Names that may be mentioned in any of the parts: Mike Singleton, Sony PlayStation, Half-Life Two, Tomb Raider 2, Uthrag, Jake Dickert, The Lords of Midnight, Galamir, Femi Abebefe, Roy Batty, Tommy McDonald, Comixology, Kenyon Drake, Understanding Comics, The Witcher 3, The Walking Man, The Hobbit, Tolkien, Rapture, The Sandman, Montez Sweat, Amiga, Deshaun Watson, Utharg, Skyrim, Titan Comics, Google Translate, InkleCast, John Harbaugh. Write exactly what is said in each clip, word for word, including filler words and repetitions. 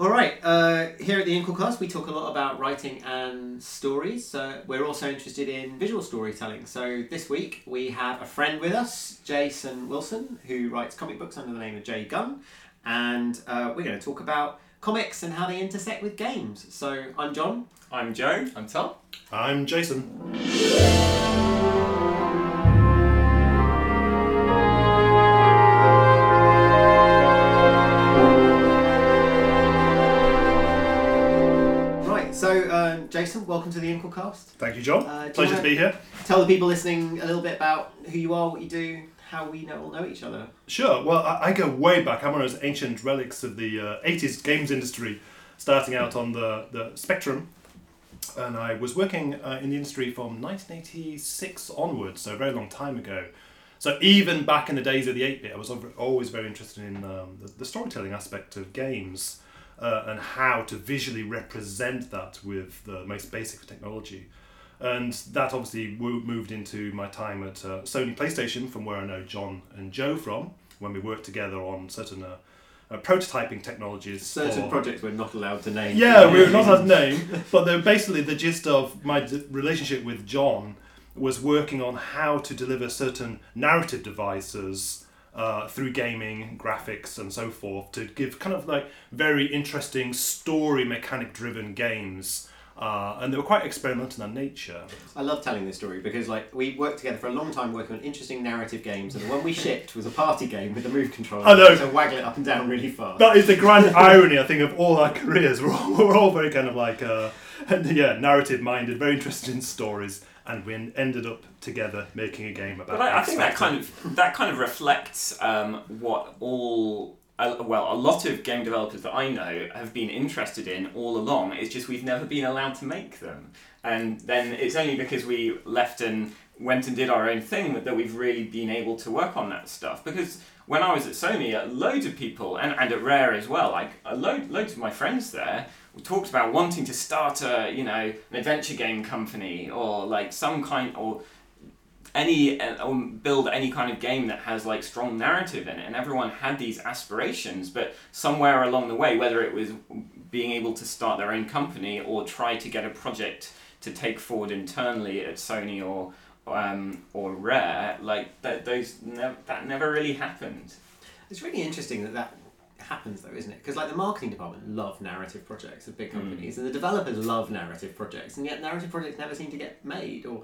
All right. Uh, here at the InkleCast, we talk a lot about writing and stories. So we're also interested in visual storytelling. So this week we have a friend with us, Jason Wilson, who writes comic books under the name of Jay Gunn, and uh, we're going to talk about comics and how they intersect with games. So I'm John. I'm Joe. I'm Tom. I'm Jason. So, um, Jason, welcome to the InkleCast. Thank you, John. Uh, Pleasure you to be here. Tell the people listening a little bit about who you are, what you do, how we know, all know each other. Sure. Well, I, I go way back. I'm one of those ancient relics of the uh, eighties games industry, starting out on the, the Spectrum. And I was working uh, in the industry from nineteen eighty-six onwards, so a very long time ago. So even back in the days of the eight-bit, I was always very interested in um, the, the storytelling aspect of games. Uh, and how to visually represent that with the most basic technology. And that obviously w- moved into my time at uh, Sony PlayStation, from where I know John and Joe from, when we worked together on certain uh, uh, prototyping technologies. Certain or, projects we're not allowed to name. Yeah, we were not allowed to name, but they're basically the gist of my d- relationship with John was working on how to deliver certain narrative devices Uh, through gaming, graphics and so forth, to give kind of like very interesting story mechanic driven games, uh, and they were quite experimental in their nature. I love telling this story because like we worked together for a long time working on interesting narrative games, and the one we shipped was a party game with a move controller. I know. So waggle it up and down really fast. That is the grand irony, I think, of all our careers. We're all, we're all very kind of like uh, yeah, narrative minded, very interested in stories. And we ended up together making a game about. But I, I think that kind of that kind of reflects um, what all uh, well a lot of game developers that I know have been interested in all along. It's just we've never been allowed to make them, and then it's only because we left and went and did our own thing that, that we've really been able to work on that stuff. Because when I was at Sony, uh, loads of people and, and at Rare as well, like a load loads of my friends there. We talked about wanting to start a, you know, an adventure game company or like some kind or any or build any kind of game that has like strong narrative in it, and everyone had these aspirations, but somewhere along the way, whether it was being able to start their own company or try to get a project to take forward internally at Sony or um, or Rare, like that those ne- that never really happened. It's really interesting that that happens though, isn't it? Because like the marketing department love narrative projects of big companies, mm. and the developers love narrative projects, and yet narrative projects never seem to get made, or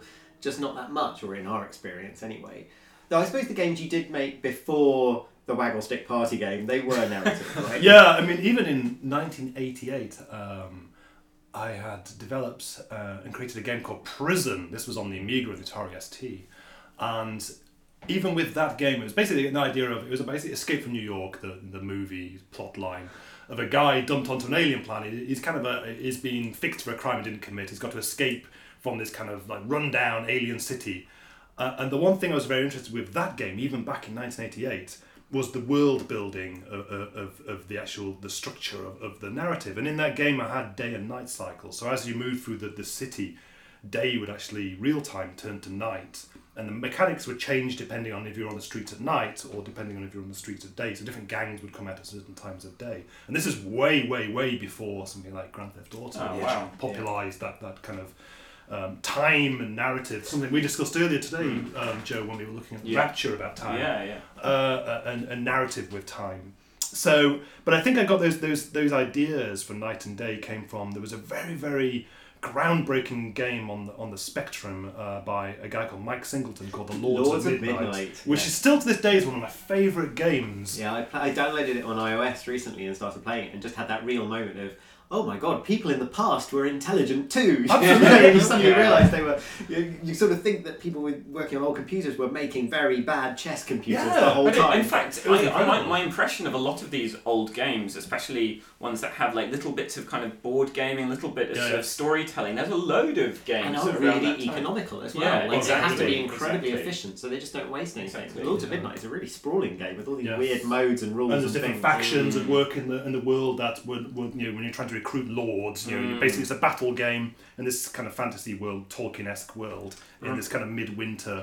just not that much, or in our experience anyway. Though I suppose the games you did make before the waggle stick party game, they were narrative, right? Yeah, I mean, even in nineteen eighty-eight, um, I had developed uh, and created a game called Prison. This was on the Amiga of the Atari S T, and even with that game, it was basically an idea of, it was basically Escape from New York, the, the movie plot line of a guy dumped onto an alien planet. He's kind of a, he's been fixed for a crime he didn't commit. He's got to escape from this kind of like rundown alien city. Uh, and the one thing I was very interested with that game, even back in nineteen eighty-eight, was the world building of of, of the actual, the structure of, of the narrative. And in that game, I had day and night cycles. So as you move through the, the city, day would actually real time turn to night. And the mechanics would change depending on if you're on the streets at night or depending on if you're on the streets at day. So different gangs would come out at certain times of day. And this is way, way, way before something like Grand Theft Auto, oh, which wow. popularised yeah. that, that kind of um, time and narrative. Something we discussed earlier today, mm. um, Joe, when we were looking at yeah. Rapture about time. Yeah, yeah. Uh, and, and narrative with time. So, but I think I got those those those ideas for Night and Day came from, there was a very, very groundbreaking game on the, on the Spectrum uh, by a guy called Mike Singleton called The Lords, Lords of Midnight, Midnight which yeah. is still to this day is one of my favourite games. Yeah, I, pl- I downloaded it on iOS recently and started playing it and just had that real moment of, oh my god, people in the past were intelligent too. Absolutely. You suddenly yeah. realise they were, you, you sort of think that people with, working on old computers were making very bad chess computers yeah, the whole but time. It, in fact, I, I, my, my impression of a lot of these old games, especially ones that have like little bits of kind of board gaming, little bit of, yeah, sort of storytelling, there's a load of games and are that are really that economical as well. Yeah, like, exactly. It has to be incredibly exactly. efficient, so they just don't waste anything. Exactly. Lords of Midnight is a really sprawling game with all these yeah. weird modes and rules and, and different things. factions mm. at work in the in the world that would, would you know, when you're trying to recruit lords, you know, mm. basically it's a battle game in this kind of fantasy world, Tolkien-esque world, in right. this kind of midwinter,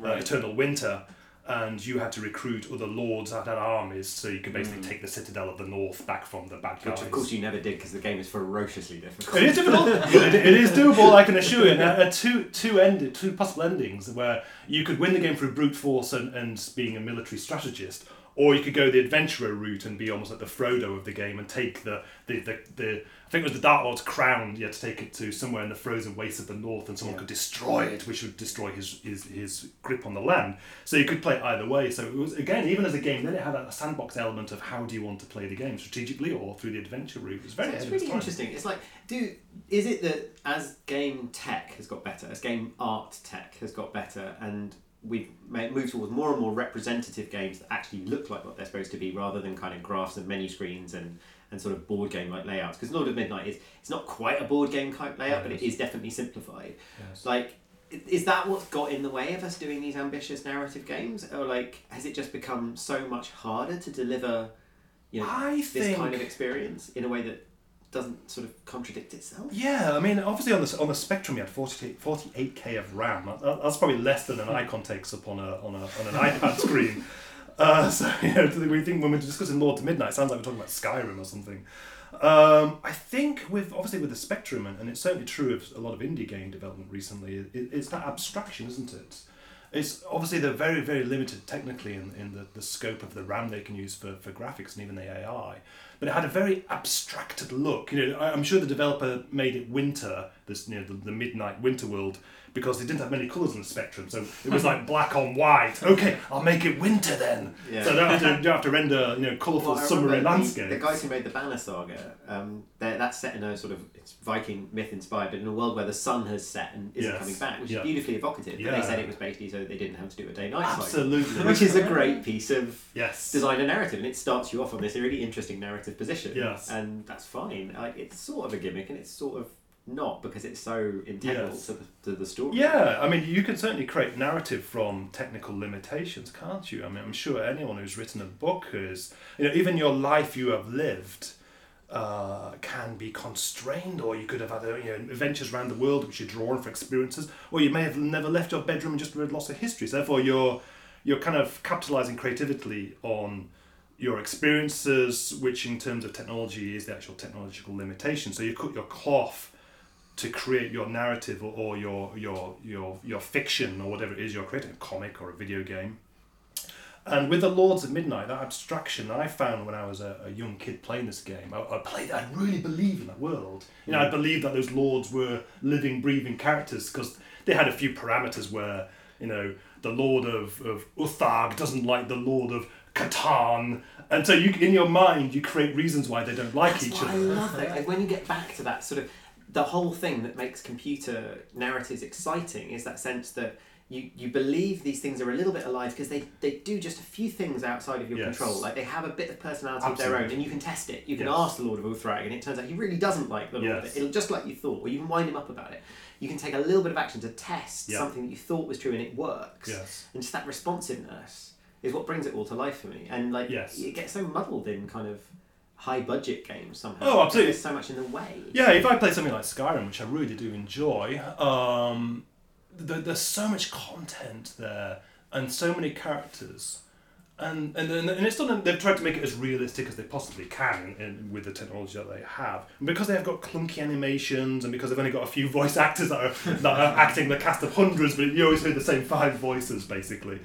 right. uh, eternal winter, and you had to recruit other lords that had armies, so you could basically mm. take the Citadel of the North back from the bad guys. Which, of course, you never did, because the game is ferociously difficult. It is difficult! it, it is doable, I can assure you. And there are two, two, end, two possible endings, where you could win the game through brute force and, and being a military strategist, or you could go the adventurer route and be almost like the Frodo of the game and take the... the, the, the I think it was the Dark Lord's crown, you had to take it to somewhere in the frozen wastes of the north, and someone yeah. could destroy it, which would destroy his, his his grip on the land. So you could play it either way. So it was, again, even as a game, then it had a sandbox element of how do you want to play the game, strategically or through the adventure route. It was very so it's really interesting. It's like, do is it that as game tech has got better, as game art tech has got better, and we've moved towards more and more representative games that actually look like what they're supposed to be, rather than kind of graphs and menu screens and and sort of board game like layouts, because Lord of Midnight is it's not quite a board game type layout, yes. but it is definitely simplified. Yes. Like, is that what's got in the way of us doing these ambitious narrative games, or like has it just become so much harder to deliver, you know, I this think... kind of experience in a way that doesn't sort of contradict itself? Yeah, I mean, obviously on the on the Spectrum you had forty-eight K of RAM. That, that's probably less than an icon takes up on a on a on an iPad screen. Uh, so, you know, we think when we're discussing Lords of Midnight, it sounds like we're talking about Skyrim or something. Um, I think with, obviously with the Spectrum, and, and it's certainly true of a lot of indie game development recently, it, it's that abstraction, isn't it? It's obviously they're very, very limited technically in, in the, the scope of the RAM they can use for, for graphics and even the A I. But it had a very abstracted look. You know, I, I'm sure the developer made it winter, this, you know, the, the midnight winter world, because they didn't have many colours in the Spectrum, so it was like black on white. Okay, I'll make it winter then. Yeah. So I don't have to, don't have to render, you know, colourful well, summery landscapes. The guys who made The Banner Saga, um, that's set in a sort of it's Viking myth inspired, but in a world where the sun has set and isn't yes. coming back, which yes. is beautifully evocative. Yeah. But they said it was basically so that they didn't have to do a day-night cycle. Absolutely. Like, which is a great piece of yes. design and narrative, and it starts you off on this really interesting narrative position. Yes. And that's fine. Like, it's sort of a gimmick, and it's sort of not, because it's so integral yes. to, the, to the story. Yeah, I mean, you can certainly create narrative from technical limitations, can't you? I mean, I'm sure anyone who's written a book is, you know, even your life you have lived uh, can be constrained, or you could have had, you know, adventures around the world which you draw on for experiences, or you may have never left your bedroom and just read lots of histories. So therefore, you're you're kind of capitalising creatively on your experiences, which in terms of technology is the actual technological limitation. So you cut your cloth to create your narrative or, or your your your your fiction or whatever it is you're creating, a comic or a video game. And with the Lords of Midnight, that abstraction I found when I was a, a young kid playing this game, I, I played I really believed in that world. You know, I believed that those lords were living, breathing characters, because they had a few parameters where, you know, the Lord of, of Utharg doesn't like the Lord of Catan, and so you in your mind you create reasons why they don't like That's each other. I love it. Like, when you get back to that sort of the whole thing that makes computer narratives exciting is that sense that you, you believe these things are a little bit alive because they, they do just a few things outside of your yes. control. Like, they have a bit of personality Absolutely. of their own, and you can test it. You can yes. ask the Lord of Uthrag, and it turns out he really doesn't like the Lord yes. of it. It'll just like you thought, or you can wind him up about it. You can take a little bit of action to test yeah. something that you thought was true, and it works. Yes. And just that responsiveness is what brings it all to life for me. And like yes. it gets so muddled in kind of high-budget games somehow. Oh, absolutely. There's so much in the way. Yeah, if I play something like Skyrim, which I really do enjoy, um, th- there's so much content there and so many characters. And and and it's done. They've tried to make it as realistic as they possibly can, in, with the technology that they have. And because they have got clunky animations, and because they've only got a few voice actors that are, that are acting the cast of hundreds, but you always hear the same five voices, basically.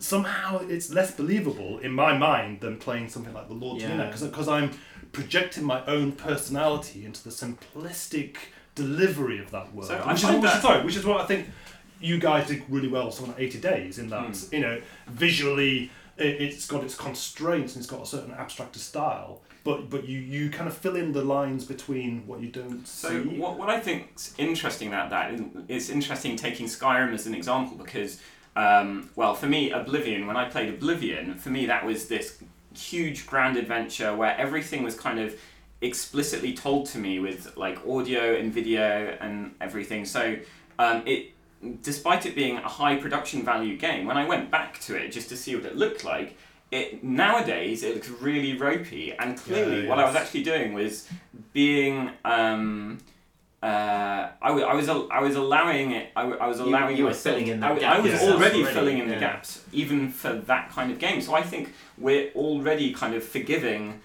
Somehow it's less believable in my mind than playing something like The Lords of Midnight, because I'm projecting my own personality into the simplistic delivery of that world. So which, I is what, that. Which, is, sorry, which is what I think you guys did really well with something like eighty days, in that, mm. you know, visually it, it's got its constraints and it's got a certain abstracted style, but but you, you kind of fill in the lines between what you don't so see. So what, what I think's interesting about that is it's interesting taking Skyrim as an example, because Um, well, for me, Oblivion, when I played Oblivion, for me that was this huge grand adventure where everything was kind of explicitly told to me with like audio and video and everything. So um, it, despite it being a high production value game, when I went back to it just to see what it looked like, it nowadays it looks really ropey, and clearly yeah, yes. what I was actually doing was being... Um, Uh, I, w- I was al- I was allowing it. I, w- I was allowing. You, you were filling in that gap. I, w- I was yeah, already, already filling in yeah. the gaps, even for that kind of game. So I think we're already kind of forgiving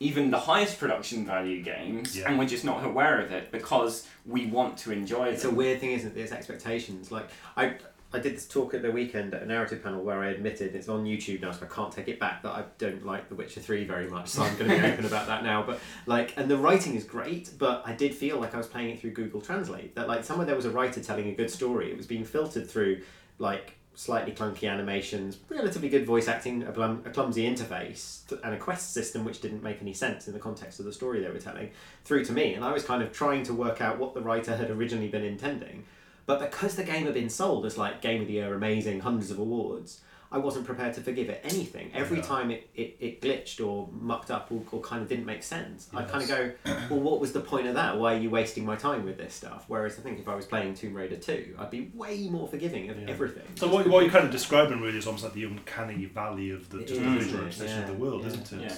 even the highest production value games, yeah. and we're just not aware of it because we want to enjoy it. It's them. A weird thing, isn't it? There's expectations. Like I, I did this talk at the weekend at a narrative panel where I admitted, it's on YouTube now, so I can't take it back, that I don't like The Witcher three very much. So I'm going to be open about that now. But like, and the writing is great, but I did feel like I was playing it through Google Translate. That like somewhere there was a writer telling a good story. It was being filtered through like slightly clunky animations, relatively good voice acting, a, blum, a clumsy interface, and a quest system which didn't make any sense in the context of the story they were telling, through to me. And I was kind of trying to work out what the writer had originally been intending. But because the game had been sold as like Game of the Year, amazing, hundreds of awards, I wasn't prepared to forgive it anything. Every yeah. time it, it, it glitched or mucked up or, or kind of didn't make sense, yes. I kind of go, well, what was the point of that? Why are you wasting my time with this stuff? Whereas I think if I was playing Tomb Raider two, I'd be way more forgiving of yeah. everything. So what, what you're kind of describing really is almost like the uncanny valley of the visual representation yeah. of the world, yeah. isn't it? Yeah.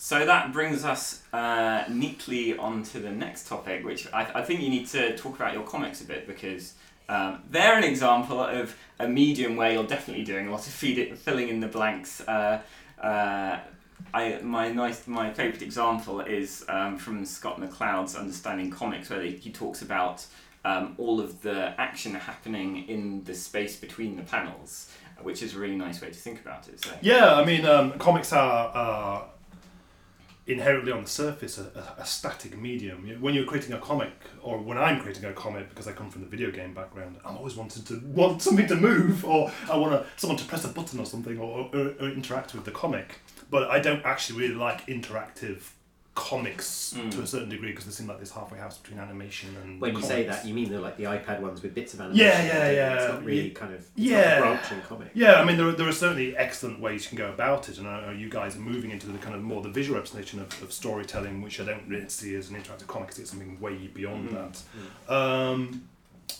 So that brings us uh, neatly onto the next topic, which I, th- I think you need to talk about your comics a bit, because um, they're an example of a medium where you're definitely doing a lot of feed it, filling in the blanks. Uh, uh, I my nice my favourite example is um, from Scott McCloud's Understanding Comics, where he talks about um, all of the action happening in the space between the panels, which is a really nice way to think about it. So. Yeah, I mean, um, comics are. are... inherently on the surface, a, a, a static medium. When you're creating a comic, or when I'm creating a comic, because I come from the video game background, I'm always wanting to want something to move, or I want to, someone to press a button or something, or, or, or interact with the comic. But I don't actually really like interactive comics mm. to a certain degree, because they seem like this halfway house between animation and when you comics. Say that, you mean they're like the iPad ones with bits of animation. Yeah, yeah, yeah. It's not really yeah. kind of it's yeah. not a branching comic. Yeah, I mean, there are, there are certainly excellent ways you can go about it, and I know you guys are moving into the kind of more the visual representation of, of storytelling, which I don't really see as an interactive comic, because it's something way beyond mm-hmm. that. Mm. Um,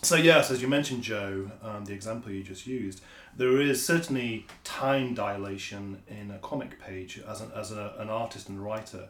so yes, as you mentioned, Joe, um, the example you just used, there is certainly time dilation in a comic page as an, as a, an artist and writer.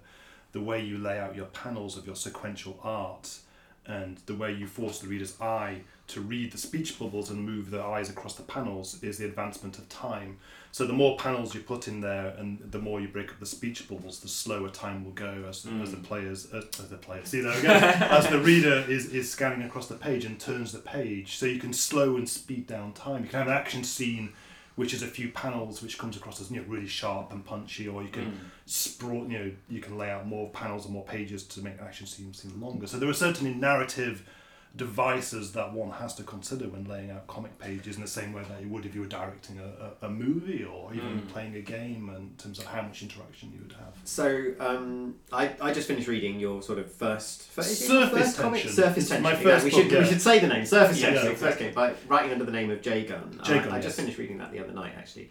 The way you lay out your panels of your sequential art, and the way you force the reader's eye to read the speech bubbles and move their eyes across the panels is the advancement of time. So the more panels you put in there, and the more you break up the speech bubbles, the slower time will go as, mm. as the players, uh, as the players, see there we go, as the reader is, is scanning across the page and turns the page. So you can slow and speed down time. You can have an action scene, which is a few panels, which comes across as, you know, really sharp and punchy, or you can mm. sprawl, you know, you can lay out more panels and more pages to make action seem seem longer. So there are certainly narrative devices that one has to consider when laying out comic pages, in the same way that you would if you were directing a, a, a movie, or even mm. playing a game, in terms of how much interaction you would have. So um, I, I just finished reading your sort of first first, Surface first Tension. Comic Surface Tension. My first yeah, we, book, should, yeah. we should say the name Surface yeah, Tension. Yeah, exactly. Okay, by writing under the name of Jay Gunn. Jay Gunn I, I just yes. finished reading that the other night, actually.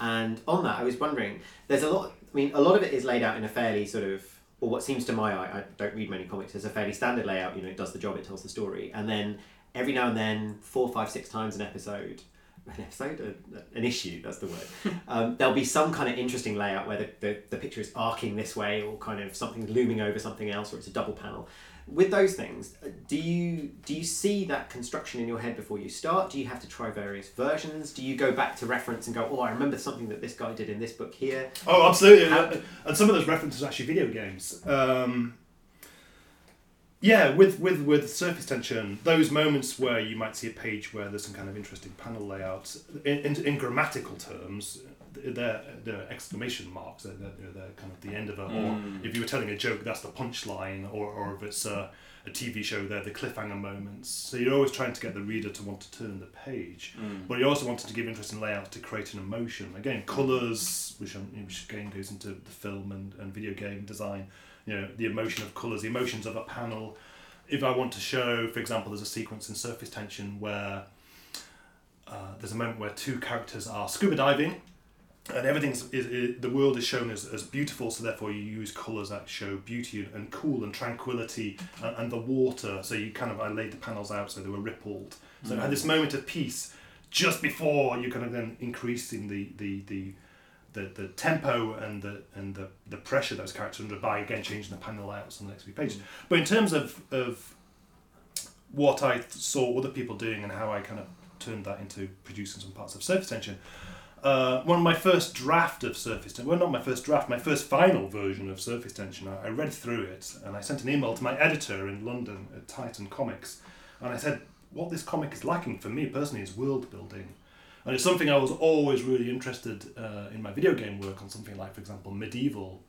And on that, I was wondering, there's a lot. I mean, a lot of it is laid out in a fairly sort of, or what seems to my eye, I don't read many comics, it's a fairly standard layout, you know, it does the job, it tells the story. And then every now and then, four, five, six times an episode, an episode? An issue, that's the word. um, there'll be some kind of interesting layout where the, the, the picture is arcing this way, or kind of something's looming over something else, or it's a double panel. With those things, do you do you see that construction in your head before you start? Do you have to try various versions? Do you go back to reference and go, oh, I remember something that this guy did in this book here? Oh, absolutely. How- and some of those references are actually video games. Um, yeah, with, with, with Surface Tension, those moments where you might see a page where there's some kind of interesting panel layout, in, in, in grammatical terms, They're, they're exclamation marks, they're, they're, they're kind of the end of it, mm. or if you were telling a joke, that's the punchline, or, or if it's a, a T V show, they're the cliffhanger moments. So you're always trying to get the reader to want to turn the page, mm. but you also wanted to give interesting layouts to create an emotion. Again, colours, which, which again goes into the film and, and video game design, you know, the emotion of colours, the emotions of a panel. If I want to show, for example, there's a sequence in Surface Tension where uh, there's a moment where two characters are scuba diving, and everything's is, is, the world is shown as, as beautiful, so therefore you use colours that show beauty and, and cool and tranquility and, and the water. So you kind of, I laid the panels out so they were rippled. So mm-hmm. I had this moment of peace just before you kind of then increasing the the the, the, the tempo and the and the, the pressure those characters are under by again changing the panel layouts on the next few pages. Mm-hmm. But in terms of of what I saw other people doing and how I kind of turned that into producing some parts of Surface Tension. Uh, one of my first draft of Surface Tension, well, not my first draft, my first final version of Surface Tension, I, I read through it, and I sent an email to my editor in London at Titan Comics, and I said, what this comic is lacking for me personally is world building. And it's something I was always really interested uh, in my video game work on, something like, for example, Medieval,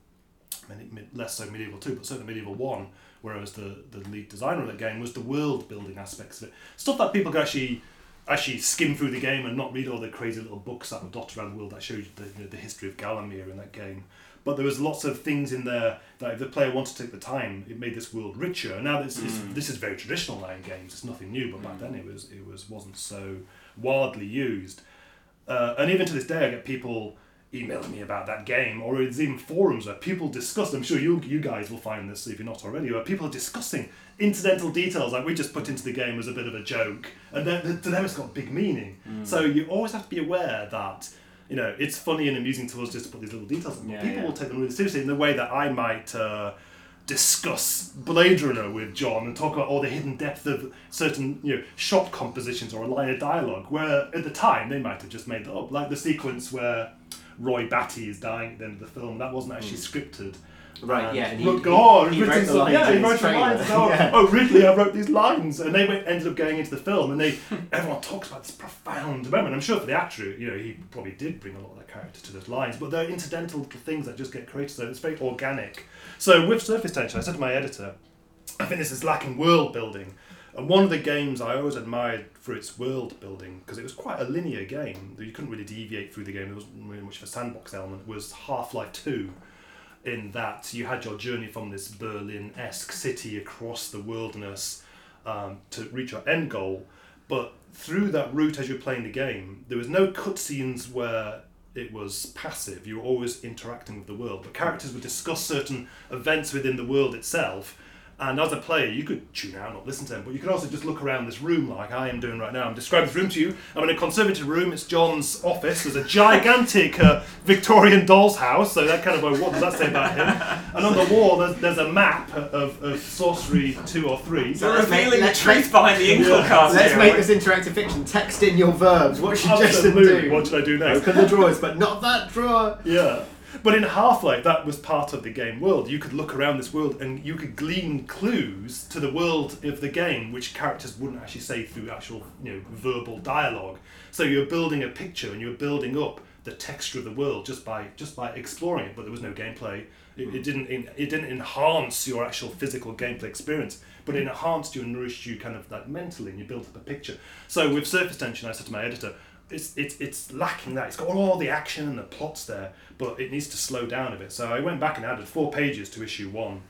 less so Medieval two, but certainly Medieval one, where I was the, the lead designer of that game, was the world building aspects of it. Stuff that people could actually... actually skim through the game and not read all the crazy little books that were dotted around the world that showed the, you know, the history of Galamir in that game. But there was lots of things in there that if the player wanted to take the time, it made this world richer. And now this, mm. is, this is very traditional now in games, it's nothing new, but back mm. then it, was, it was, wasn't so widely used. Uh, and even to this day I get people emailing me about that game, or there's even forums where people discuss, I'm sure you you guys will find this if you're not already, where people are discussing incidental details like we just put into the game as a bit of a joke, and then to them it's got big meaning. Mm. So you always have to be aware that, you know, it's funny and amusing to us just to put these little details in, but yeah, people yeah. will take them really seriously in the way that I might uh, discuss Blade Runner with John and talk about all the hidden depth of certain, you know, shot compositions or a line of dialogue, where at the time they might have just made that up, like the sequence where Roy Batty is dying at the end of the film. That wasn't actually mm. scripted. Right, and yeah. And he, look, he, oh, he, he wrote the lines. Yeah, he wrote the lines. Oh, yeah. oh, Ridley, I wrote these lines. And they went, ended up going into the film, and they everyone talks about this profound moment. I'm sure for the actor, you know, he probably did bring a lot of that character to those lines, but they're incidental things that just get created, so it's very organic. So with Surface Tension, I said to my editor, I think this is lacking world building. And one of the games I always admired for its world building, because it was quite a linear game, you couldn't really deviate through the game, there wasn't really much of a sandbox element, was Half-Life Two, in that you had your journey from this Berlin-esque city across the wilderness um, to reach your end goal, but through that route as you're playing the game, there was no cutscenes where it was passive, you were always interacting with the world, but characters would discuss certain events within the world itself. And as a player, you could tune out, not listen to them, but you could also just look around this room like I am doing right now. I'm describing this room to you. I'm in a conservative room. It's John's office. There's a gigantic uh, Victorian doll's house. So that kind of, well, what does that say about him? And on the wall, there's, there's a map of, of Sorcery two or three. So we're revealing the truth behind the InkleCast. Let's make this interactive fiction. Text in your verbs. What should Justin do? What should I do next? Open the drawers, but not that drawer. Yeah. But in Half-Life, that was part of the game world. You could look around this world and you could glean clues to the world of the game, which characters wouldn't actually say through actual, you know, verbal dialogue. So you're building a picture and you're building up the texture of the world just by just by exploring it. But there was no gameplay. It, it didn't it didn't enhance your actual physical gameplay experience, but it enhanced you and nourished you kind of like mentally, and you built up a picture. So with Surface Tension, I said to my editor, It's it's it's lacking that. It's got all the action and the plots there, but it needs to slow down a bit. So I went back and added four pages to issue one,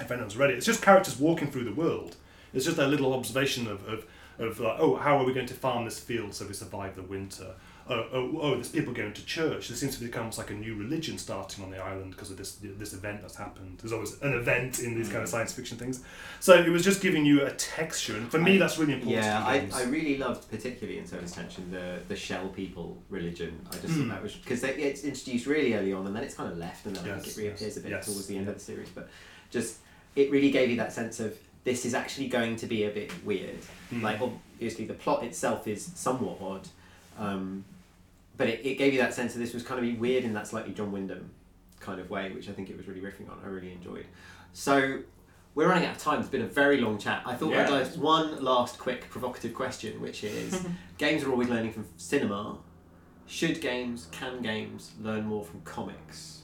if anyone's read it. It's just characters walking through the world. It's just a little observation of, of, of like, oh, how are we going to farm this field so we survive the winter? Oh, oh, oh there's people going to church. There seems to become like a new religion starting on the island because of this this event that's happened. There's always an event in these kind of science fiction things. So it was just giving you a texture, and for me I, that's really important. Yeah, I, I really loved, particularly in Surface Tension, the, the shell people religion. I just mm. thought that was, because it's introduced really early on and then it's kind of left, and then yes, I think it reappears yes, a bit yes, towards the end yeah. of the series. But just, it really gave you that sense of, this is actually going to be a bit weird. Mm. Like, obviously the plot itself is somewhat odd, um, but it, it gave you that sense of this was kind of weird in that slightly John Wyndham kind of way, which I think it was really riffing on. I really enjoyed. So we're running out of time. It's been a very long chat. I thought yeah. I'd ask one last quick provocative question, which is, games are always learning from cinema. Should games, can games learn more from comics?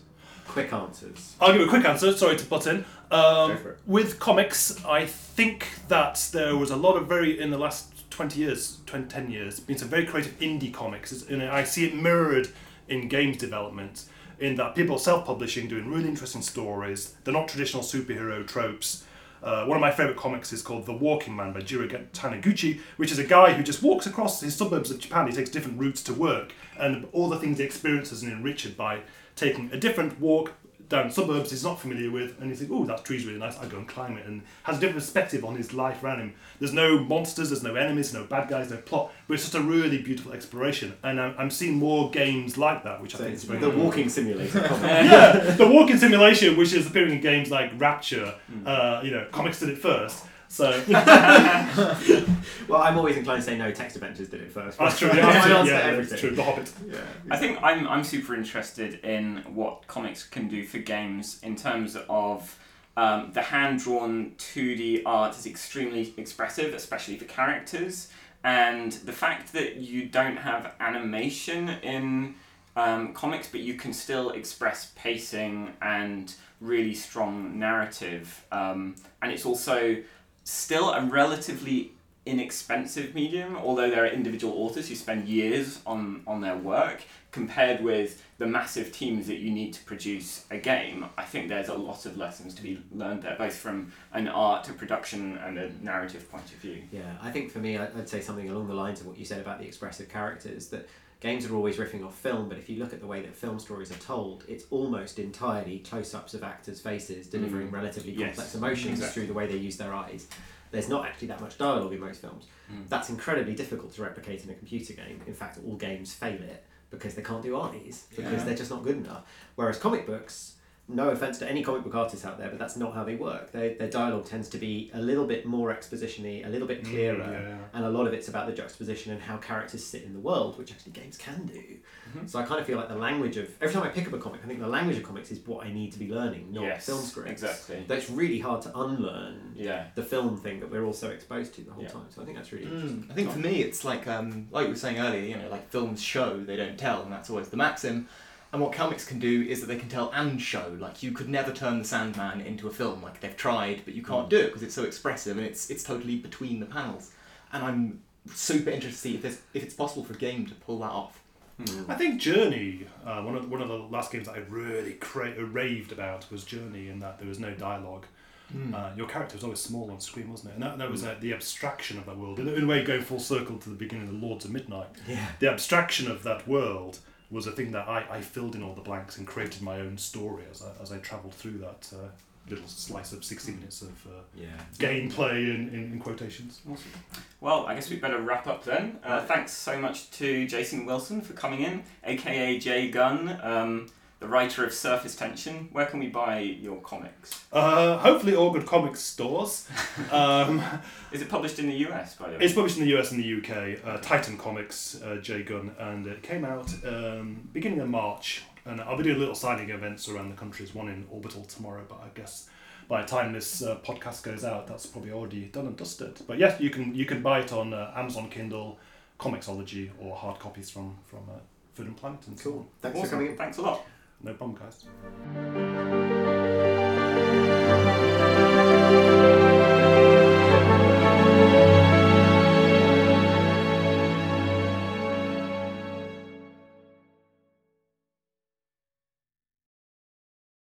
Quick answers. I'll give a quick answer. Sorry to butt in. Um, Go for it. With comics, I think that there was a lot of very, in the last twenty years, twenty, ten years, been some very creative indie comics. It's, and I see it mirrored in games development, in that people are self-publishing, doing really interesting stories. They're not traditional superhero tropes. Uh, one of my favourite comics is called The Walking Man by Jiro Taniguchi, which is a guy who just walks across his suburbs of Japan. He takes different routes to work, and all the things he experiences and enriched by taking a different walk down suburbs he's not familiar with, and he's like, oh, that tree's really nice, I'll go and climb it, and has a different perspective on his life around him. There's no monsters, there's no enemies, no bad guys, no plot, but it's just a really beautiful exploration, and I'm, I'm seeing more games like that, which so I think is very The cool. Walking Simulator. Yeah, The Walking Simulation, which is appearing in games like Rapture, mm. uh, you know, comics did it first, So, well, I'm always inclined to say no. Text Adventures did it first. That's true. Yeah, that's my answer yeah, to everything. True. The Hobbit. Yeah. Exactly. I think I'm I'm super interested in what comics can do for games in terms of. Um, the hand-drawn two D art is extremely expressive, especially for characters, and the fact that you don't have animation in um, comics, but you can still express pacing and really strong narrative, um, and it's also still a relatively inexpensive medium, although there are individual authors who spend years on, on their work, compared with the massive teams that you need to produce a game. I think there's a lot of lessons to be learned there, both from an art, a production, and a narrative point of view. Yeah, I think for me, I'd say something along the lines of what you said about the expressive characters, that games are always riffing off film, but if you look at the way that film stories are told, it's almost entirely close-ups of actors' faces delivering mm. relatively yes. complex emotions exactly. through the way they use their eyes. There's not actually that much dialogue in most films. Mm. That's incredibly difficult to replicate in a computer game. In fact, all games fail it because they can't do eyes, because yeah. they're just not good enough. Whereas comic books, no offence to any comic book artists out there, but that's not how they work. They, their dialogue tends to be a little bit more exposition-y, a little bit clearer, mm, yeah. and a lot of it's about the juxtaposition and how characters sit in the world, which actually games can do. Mm-hmm. So I kind of feel like the language of... Every time I pick up a comic, I think the language of comics is what I need to be learning, not yes, film scripts. Exactly. That's really hard to unlearn yeah. the film thing that we're all so exposed to the whole yeah. time. So I think that's really mm, interesting. I think Tom. for me, it's like, um, like we were saying earlier, you know, like films show, they don't tell, and that's always the maxim. And what comics can do is that they can tell and show. Like, you could never turn The Sandman into a film. Like, they've tried, but you can't do it because it's so expressive and it's it's totally between the panels. And I'm super interested to see if it's, if it's possible for a game to pull that off. Hmm. I think Journey, uh, one of one of the last games that I really cra- raved about was Journey, in that there was no dialogue. Mm. Uh, your character was always small on screen, wasn't it? And that, that was mm. uh, the abstraction of that world. In, in a way, going full circle to the beginning of The Lords of Midnight, yeah. the abstraction of that world was a thing that I, I filled in all the blanks and created my own story as I, as I travelled through that uh, little slice of sixty minutes of uh, yeah. gameplay in, in, in quotations. Awesome. Well, I guess we'd better wrap up then. Uh, thanks so much to Jason Wilson for coming in, aka Jay Gunn, um, the writer of Surface Tension. Where can we buy your comics? Uh, hopefully all good comics stores. um, Is it published in the U S, by the way? It's published in the U S and the U K. Uh, Titan Comics, uh, Jay Gunn, and it came out um, beginning of March. And I'll be doing little signing events around the country. There's one in Orbital tomorrow, but I guess by the time this uh, podcast goes out, that's probably already done and dusted. But yes, yeah, you can you can buy it on uh, Amazon Kindle, Comixology, or hard copies from from uh, Food and Planet and so on. Cool. Thanks awesome. for coming in. Thanks a lot. No problem, guys.